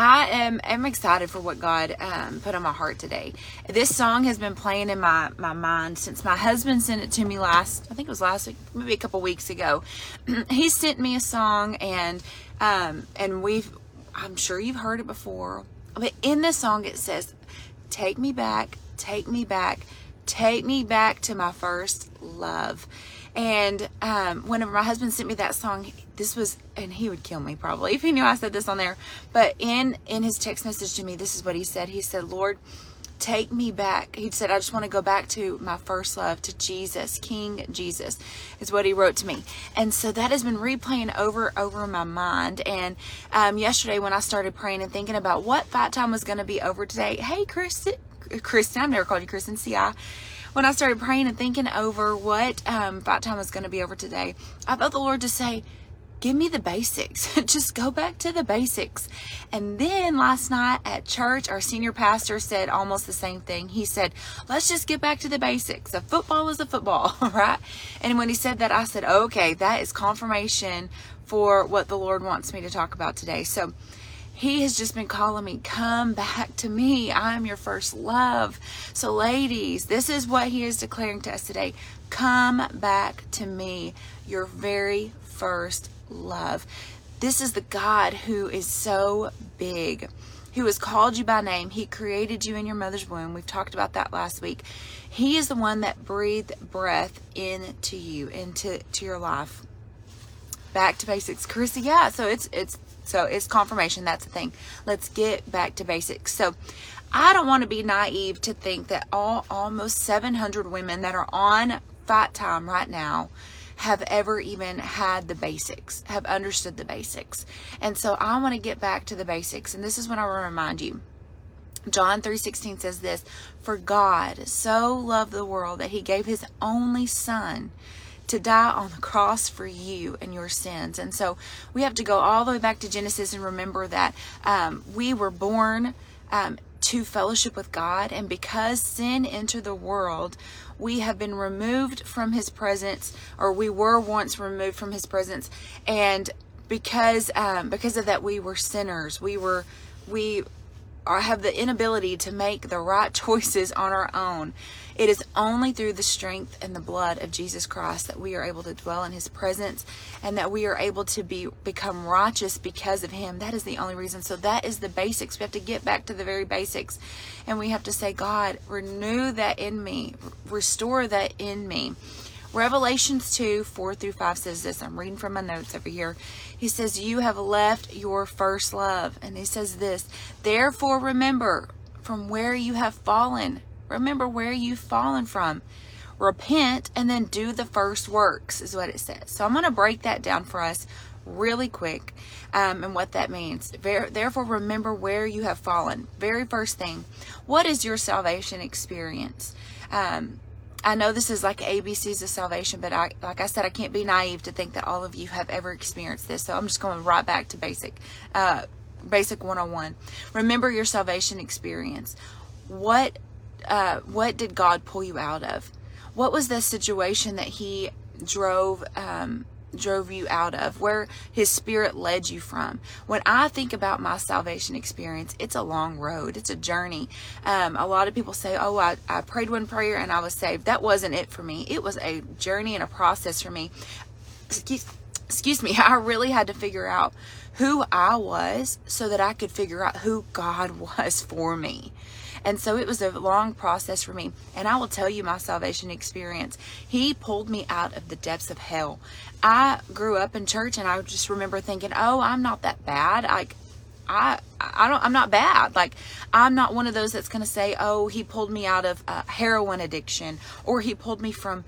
I am excited for what God put on my heart today. This song has been playing in my mind since my husband sent it to me I think it was last week, maybe a couple weeks ago. He sent me a song, and I'm sure you've heard it before, but in this song it says, "Take me back, take me back, take me back to my first love." And whenever my husband sent me that song, and he would kill me probably if he knew I said this on there, but in his text message to me, this is what he said. He said, "Lord, take me back." He said, "I just want to go back to my first love, to Jesus." King Jesus is what he wrote to me. And so that has been replaying over in my mind. And yesterday when I started praying and thinking about what Fight Time was going to be over today, hey, Kristen, I've never called you Kristen, C.I., when I started praying and thinking over what Fight Time was going to be over today, I felt the Lord just say, "Give me the basics." Just go back to the basics. And then last night at church, our senior pastor said almost the same thing. He said, "Let's just get back to the basics. A football is a football," right? And when he said that, I said, okay, that is confirmation for what the Lord wants me to talk about today. So He has just been calling me, "Come back to me. I'm your first love." So ladies, this is what He is declaring to us today. Come back to me, your very first love. This is the God who is so big, who has called you by name. He created you in your mother's womb. We've talked about that last week. He is the one that breathed breath into you, into your life. Back to basics, Carissa. Yeah, so it's confirmation. That's the thing. Let's get back to basics. So I don't want to be naive to think that almost 700 women that are on Fight Time right now have ever even had the basics, have understood the basics. And so I want to get back to the basics. And this is when I want to remind you. John 3:16 says this, "For God so loved the world that He gave His only Son to die on the cross for you and your sins." And so we have to go all the way back to Genesis and remember that we were born to fellowship with God. And because sin entered the world, we have been removed from His presence, or we were once removed from His presence. And because of that, we were sinners. We have the inability to make the right choices on our own. It is only through the strength and the blood of Jesus Christ that we are able to dwell in His presence and that we are able to become righteous because of Him. That is the only reason. So that is the basics. We have to get back to the very basics, and we have to say, "God, renew that in me, restore that in me." Revelation 2:4-5 says this. I'm reading from my notes over here. He says, "You have left your first love." And he says this, "Therefore remember from where you have fallen." Remember where you've fallen from. "Repent and then do the first works," is what it says. So I'm going to break that down for us really quick and what that means. Therefore remember where you have fallen. Very first thing, what is your salvation experience? I know this is like ABCs of salvation, but like I said, I can't be naive to think that all of you have ever experienced this. So I'm just going right back to basic 101. Remember your salvation experience. What did God pull you out of? What was the situation that He drove you out of, where His Spirit led you from? When I think about my salvation experience, it's a long road. It's a journey. A lot of people say, "Oh, I prayed one prayer and I was saved." That wasn't it for me. It was a journey and a process for me. Excuse me. I really had to figure out who I was so that I could figure out who God was for me. And so it was a long process for me. And I will tell you my salvation experience. He pulled me out of the depths of hell. I grew up in church and I just remember thinking, "Oh, I'm not that bad. Like, I'm not bad. Like, I'm not one of those that's going to say, oh, He pulled me out of heroin addiction, or He pulled me from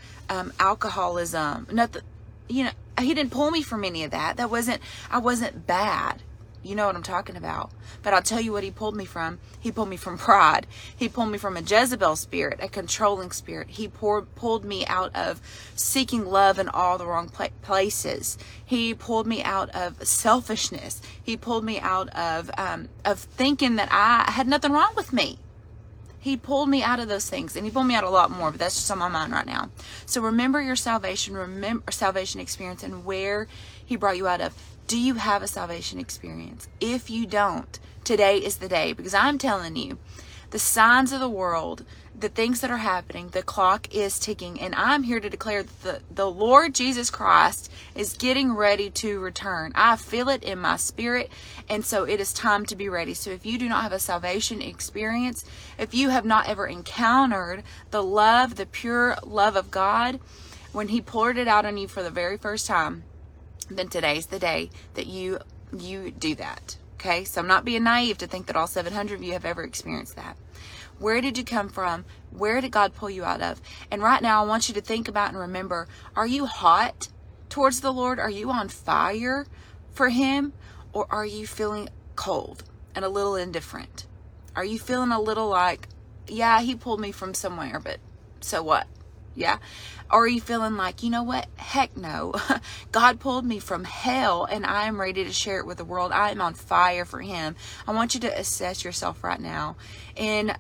alcoholism." Nothing, you know, He didn't pull me from any of that. I wasn't bad. You know what I'm talking about. But I'll tell you what He pulled me from. He pulled me from pride. He pulled me from a Jezebel spirit, a controlling spirit. He pulled me out of seeking love in all the wrong places. He pulled me out of selfishness. He pulled me out of thinking that I had nothing wrong with me. He pulled me out of those things, and He pulled me out a lot more, but that's just on my mind right now. So remember your salvation experience and where He brought you out of. Do you have a salvation experience? If you don't, today is the day, because I'm telling you, the signs of the world, the things that are happening, the clock is ticking, and I'm here to declare that the Lord Jesus Christ is getting ready to return. I feel it in my spirit, and so it is time to be ready. So if you do not have a salvation experience, if you have not ever encountered the love, the pure love of God, when He poured it out on you for the very first time, then today's the day that you do that. Okay, so I'm not being naive to think that all 700 of you have ever experienced that. Where did you come from? Where did God pull you out of? And right now, I want you to think about and remember, are you hot towards the Lord? Are you on fire for Him? Or are you feeling cold and a little indifferent? Are you feeling a little like, yeah, He pulled me from somewhere, but so what? Yeah. Or are you feeling like, you know what? Heck no. God pulled me from hell and I am ready to share it with the world. I am on fire for Him. I want you to assess yourself right now and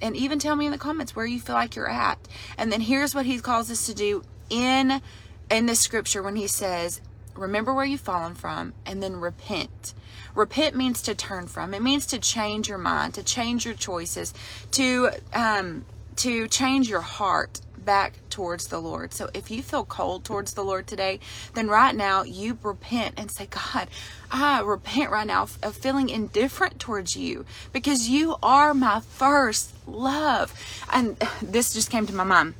even tell me in the comments where you feel like you're at. And then here's what He calls us to do in the scripture when He says, remember where you've fallen from and then repent. Repent means to turn from. It means to change your mind, to change your choices, to change your heart back towards the Lord. So if you feel cold towards the Lord today, then right now you repent and say, God, I repent right now of feeling indifferent towards You, because You are my first love. And this just came to my mind.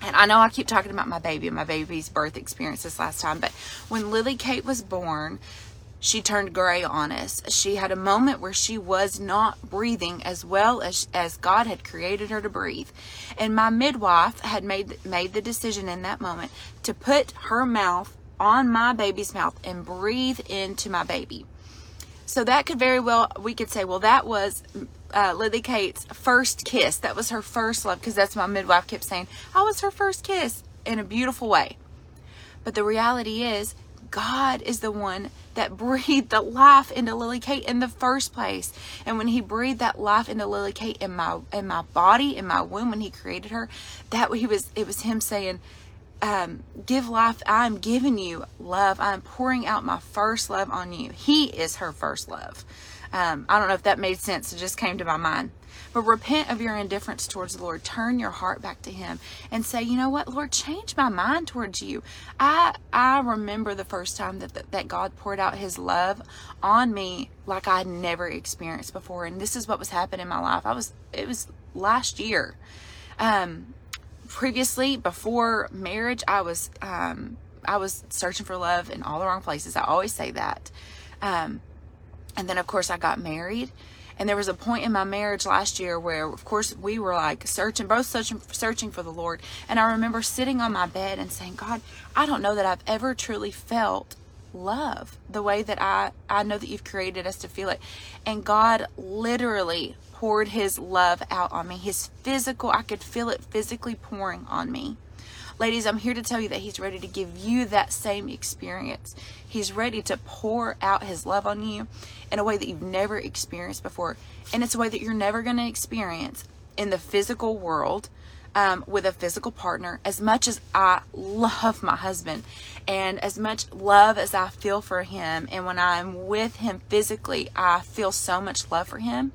And I know I keep talking about my baby and my baby's birth experiences last time, but when Lily Kate was born, she turned gray on us. She had a moment where she was not breathing as well as God had created her to breathe. And my midwife had made the decision in that moment to put her mouth on my baby's mouth and breathe into my baby. So that could very well, we could say, well, that was Lily Kate's first kiss. That was her first love, because that's what my midwife kept saying. I was her first kiss in a beautiful way. But the reality is, God is the one that breathed the life into Lily Kate in the first place. And when He breathed that life into Lily Kate in my body, in my womb, when He created her, it was Him saying, give life. I'm giving you love. I'm pouring out my first love on you. He is her first love. I don't know if that made sense. It just came to my mind. But repent of your indifference towards the Lord. Turn your heart back to Him and say, you know what, Lord, change my mind towards You. I remember the first time that God poured out His love on me like I had never experienced before. And this is what was happening in my life. It was last year. Previously, before marriage, I was searching for love in all the wrong places. I always say that. And then, of course, I got married. And there was a point in my marriage last year where, of course, we were like searching for the Lord. And I remember sitting on my bed and saying, God, I don't know that I've ever truly felt love the way that I know that You've created us to feel it. And God literally poured His love out on me. His physical, I could feel it physically pouring on me. Ladies, I'm here to tell you that He's ready to give you that same experience. He's ready to pour out His love on you in a way that you've never experienced before. And it's a way that you're never going to experience in the physical world with a physical partner. As much as I love my husband and as much love as I feel for him, and when I'm with him physically, I feel so much love for him.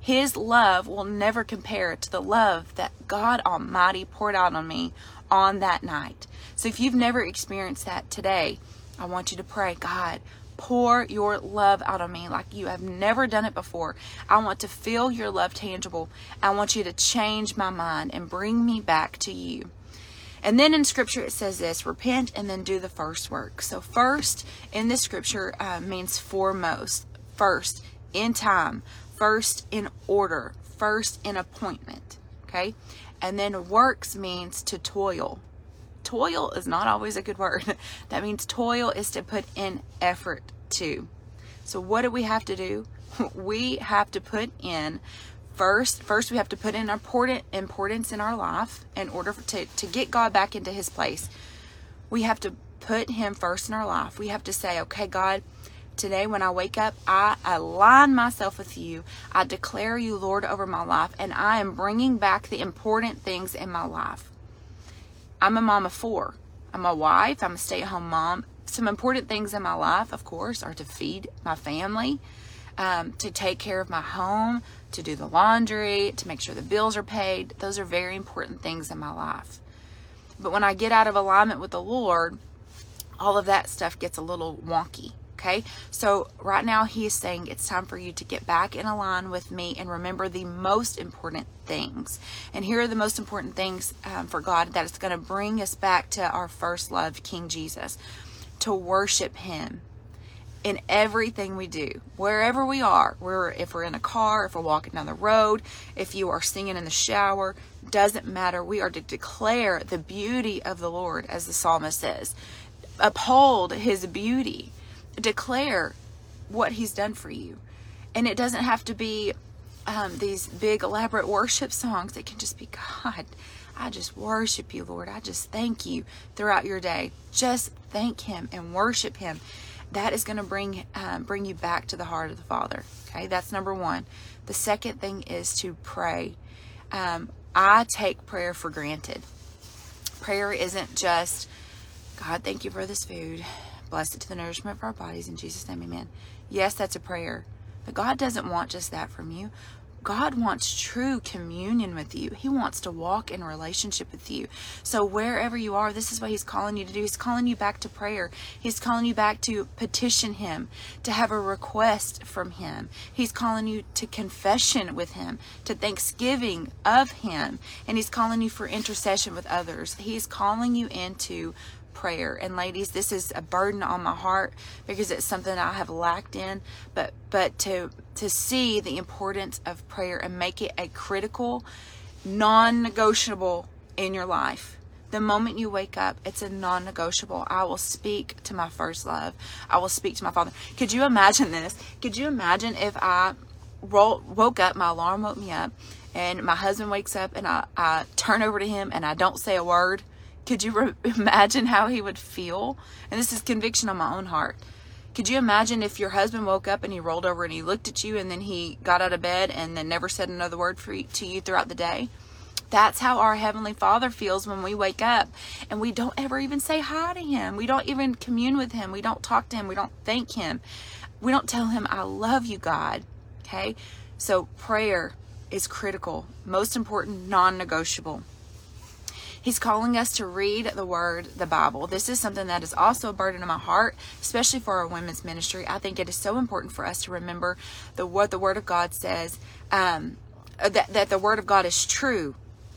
His love will never compare to the love that God Almighty poured out on me on that night. So if you've never experienced that today, I want you to pray, God, pour Your love out on me like You have never done it before. I want to feel Your love tangible. I want You to change my mind and bring me back to You. And then in scripture, it says this, repent and then do the first work. So first in this scripture means foremost, first in time, first in order, first in appointment. Okay. And then works means to toil. Toil is not always a good word. That means toil is to put in effort to. So what do we have to do? We have to put in first we have to put in importance in our life in order to get God back into His place. We have to put Him first in our life. We have to say, okay, God, today when I wake up, I align myself with You. I declare You Lord over my life, and I am bringing back the important things in my life. I'm a mom of 4. I'm a wife. I'm a stay-at-home mom some important things in my life, of course, are to feed my family, to take care of my home, to do the laundry, to make sure the bills are paid. Those are very important things in my life. But when I get out of alignment with the Lord, all of that stuff gets a little wonky. Okay, so right now he is saying it's time for you to get back in line with me and remember the most important things. And here are the most important things for God that is going to bring us back to our first love, King Jesus, to worship him in everything we do, wherever we are, if we're in a car, if we're walking down the road, if you are singing in the shower, doesn't matter. We are to declare the beauty of the Lord, as the psalmist says, uphold his beauty. Declare what he's done for you. And it doesn't have to be these big elaborate worship songs. It can just be, God, I just worship you, Lord. I just thank you throughout your day. Just thank him and worship him. That is going to bring you back to the heart of the Father. Okay, that's number one. The second thing is to pray. I take prayer for granted. Prayer isn't just, God, thank you for this food. Blessed to the nourishment of our bodies, in Jesus' name, amen. Yes, that's a prayer. But God doesn't want just that from you. God wants true communion with you. He wants to walk in relationship with you. So wherever you are, this is what he's calling you to do. He's calling you back to prayer. He's calling you back to petition him, to have a request from him. He's calling you to confession with him, to thanksgiving of him. And he's calling you for intercession with others. He's calling you into prayer. And ladies, this is a burden on my heart because it's something I have lacked in, but to see the importance of prayer and make it a critical, non-negotiable in your life. The moment you wake up, it's a non-negotiable. I will speak to my first love. I will speak to my Father. Could you imagine this? Could you imagine if I woke up, my alarm woke me up, and my husband wakes up and I turn over to him and I don't say a word? Could you imagine how he would feel? And this is conviction on my own heart. Could you imagine if your husband woke up and he rolled over and he looked at you and then he got out of bed and then never said another word to you throughout the day? That's how our Heavenly Father feels when we wake up and we don't ever even say hi to him. We don't even commune with him. We don't talk to him. We don't thank him. We don't tell him, I love you, God. Okay? So prayer is critical. Most important, non-negotiable. He's calling us to read the Word, the Bible. This is something that is also a burden in my heart, especially for our women's ministry. I think it is so important for us to remember what the Word of God says, that the Word of God is true,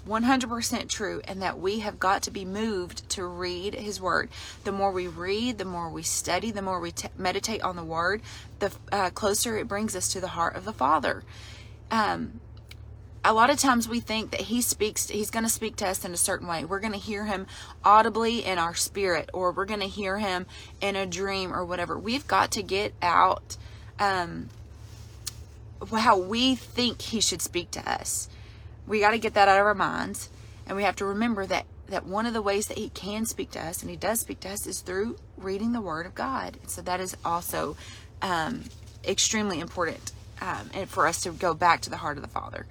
100% true, and that we have got to be moved to read His Word. The more we read, the more we study, the more we meditate on the Word, the closer it brings us to the heart of the Father. A lot of times we think that he's going to speak to us in a certain way. We're going to hear him audibly in our spirit, or we're going to hear him in a dream or whatever. We've got to get out how we think he should speak to us. We got to get that out of our minds. And we have to remember that one of the ways that he can speak to us, and he does speak to us, is through reading the Word of God. So that is also extremely important and for us to go back to the heart of the Father.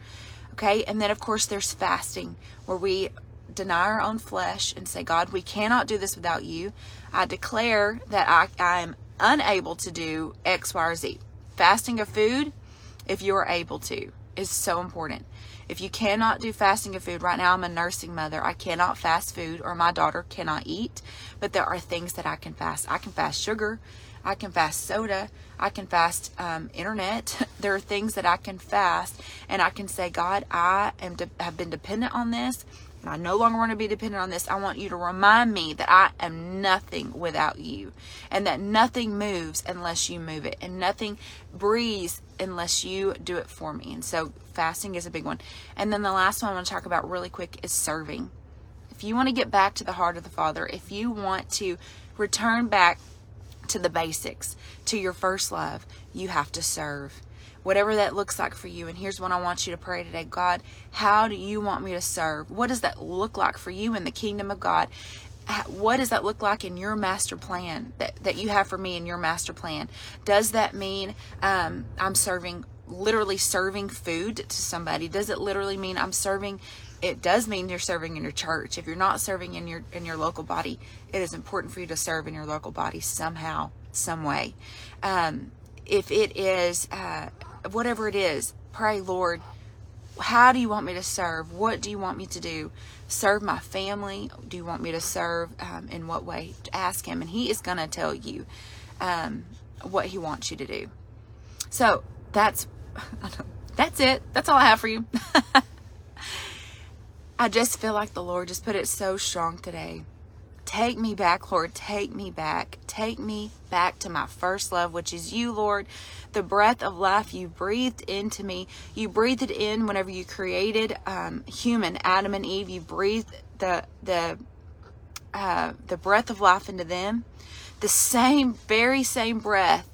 Okay, and then of course there's fasting, where we deny our own flesh and say, God, we cannot do this without you. I declare that I am unable to do X, Y, or Z. Fasting of food, if you are able to, is so important. If you cannot do fasting of food, right now I'm a nursing mother. I cannot fast food, or my daughter cannot eat, but there are things that I can fast. I can fast sugar. I can fast soda. I can fast internet. There are things that I can fast, and I can say, God, I have been dependent on this, and I no longer want to be dependent on this. I want you to remind me that I am nothing without you, and that nothing moves unless you move it, and nothing breathes unless you do it for me. And so fasting is a big one. And then the last one I want to talk about really quick is serving. If you want to get back to the heart of the Father, if you want to return back to the basics, to your first love, you have to serve. Whatever that looks like for you. And here's what I want you to pray today. God, how do you want me to serve? What does that look like for you in the kingdom of God? What does that look like in your master plan that you have for me in your master plan? Does that mean I'm serving literally serving food to somebody, does it literally mean I'm serving? It does mean you're serving in your church. If you're not serving in your local body, it is important for you to serve in your local body somehow, some way. If it is, whatever it is, pray, Lord, how do you want me to serve? What do you want me to do? Serve my family? Do you want me to serve? In what way? Ask him, and he is going to tell you what he wants you to do. So that's it. That's all I have for you. I just feel like the Lord just put it so strong today. Take me back, Lord. Take me back. Take me back to my first love, which is you, Lord. The breath of life you breathed into me. You breathed it in whenever you created human, Adam and Eve. You breathed the breath of life into them. The very same breath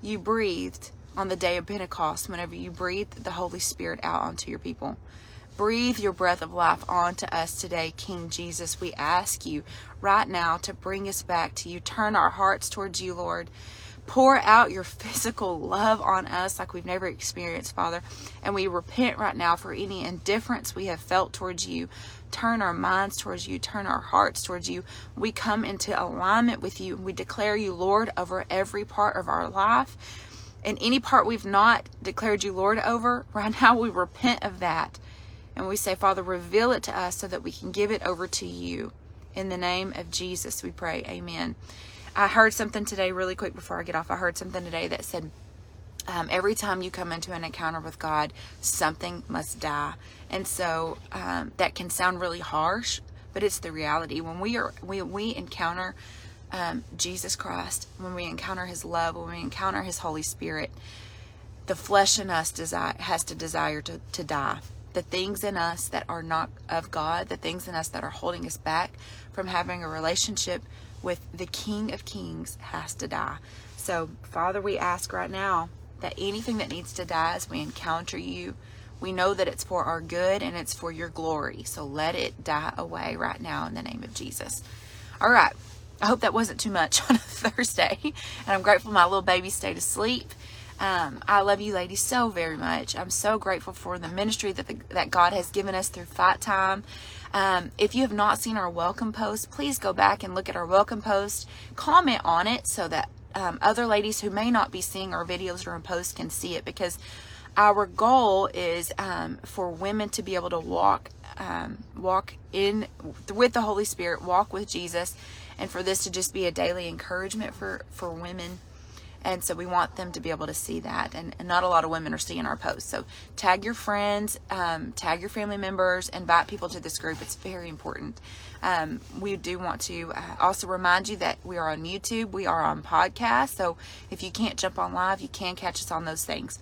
you breathed on the day of Pentecost, whenever you breathed the Holy Spirit out onto your people. Breathe your breath of life onto us today, King Jesus. We ask you right now to bring us back to you. Turn our hearts towards you, Lord. Pour out your physical love on us like we've never experienced, Father. And we repent right now for any indifference we have felt towards you. Turn our minds towards you. Turn our hearts towards you. We come into alignment with you. We declare you Lord over every part of our life. And any part we've not declared you Lord over, right now we repent of that. And we say, Father, reveal it to us so that we can give it over to you. In the name of Jesus, we pray. Amen. I heard something today, really quick before I get off. I heard something today that said, every time you come into an encounter with God, something must die. And so that can sound really harsh, but it's the reality. When we encounter Jesus Christ, when we encounter his love, when we encounter his Holy Spirit, the flesh in us has to desire to die. The things in us that are not of God, the things in us that are holding us back from having a relationship with the King of Kings has to die. So, Father, we ask right now that anything that needs to die as we encounter you, we know that it's for our good and it's for your glory. So let it die away right now in the name of Jesus. All right. I hope that wasn't too much on a Thursday. And I'm grateful my little baby stayed asleep. I love you ladies so very much. I'm so grateful for the ministry that God has given us through Fight Time. If you have not seen our welcome post, please go back and look at our welcome post. Comment on it so that other ladies who may not be seeing our videos or posts can see it, because our goal is for women to be able to walk with the Holy Spirit, walk with Jesus, and for this to just be a daily encouragement for women. And so we want them to be able to see that. And not a lot of women are seeing our posts. So tag your friends, tag your family members, invite people to this group. It's very important. We do want to also remind you that we are on YouTube. We are on podcasts. So if you can't jump on live, you can catch us on those things.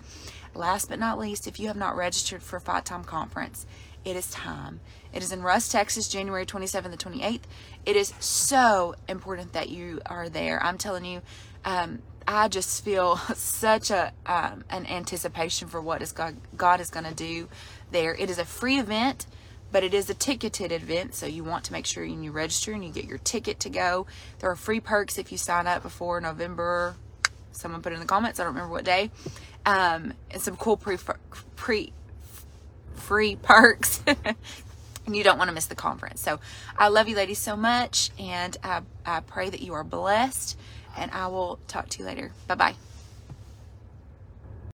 Last but not least, if you have not registered for Fight Time Conference, it is time. It is in Rust, Texas, January 27th to 28th. It is so important that you are there. I'm telling you, I just feel such an anticipation for what God is going to do there. It is a free event, but it is a ticketed event, so you want to make sure you register and you get your ticket to go. There are free perks if you sign up before November. Someone put it in the comments. I don't remember what day. And some cool free perks. And you don't want to miss the conference. So I love you ladies so much, and I pray that you are blessed. And I will talk to you later. Bye-bye.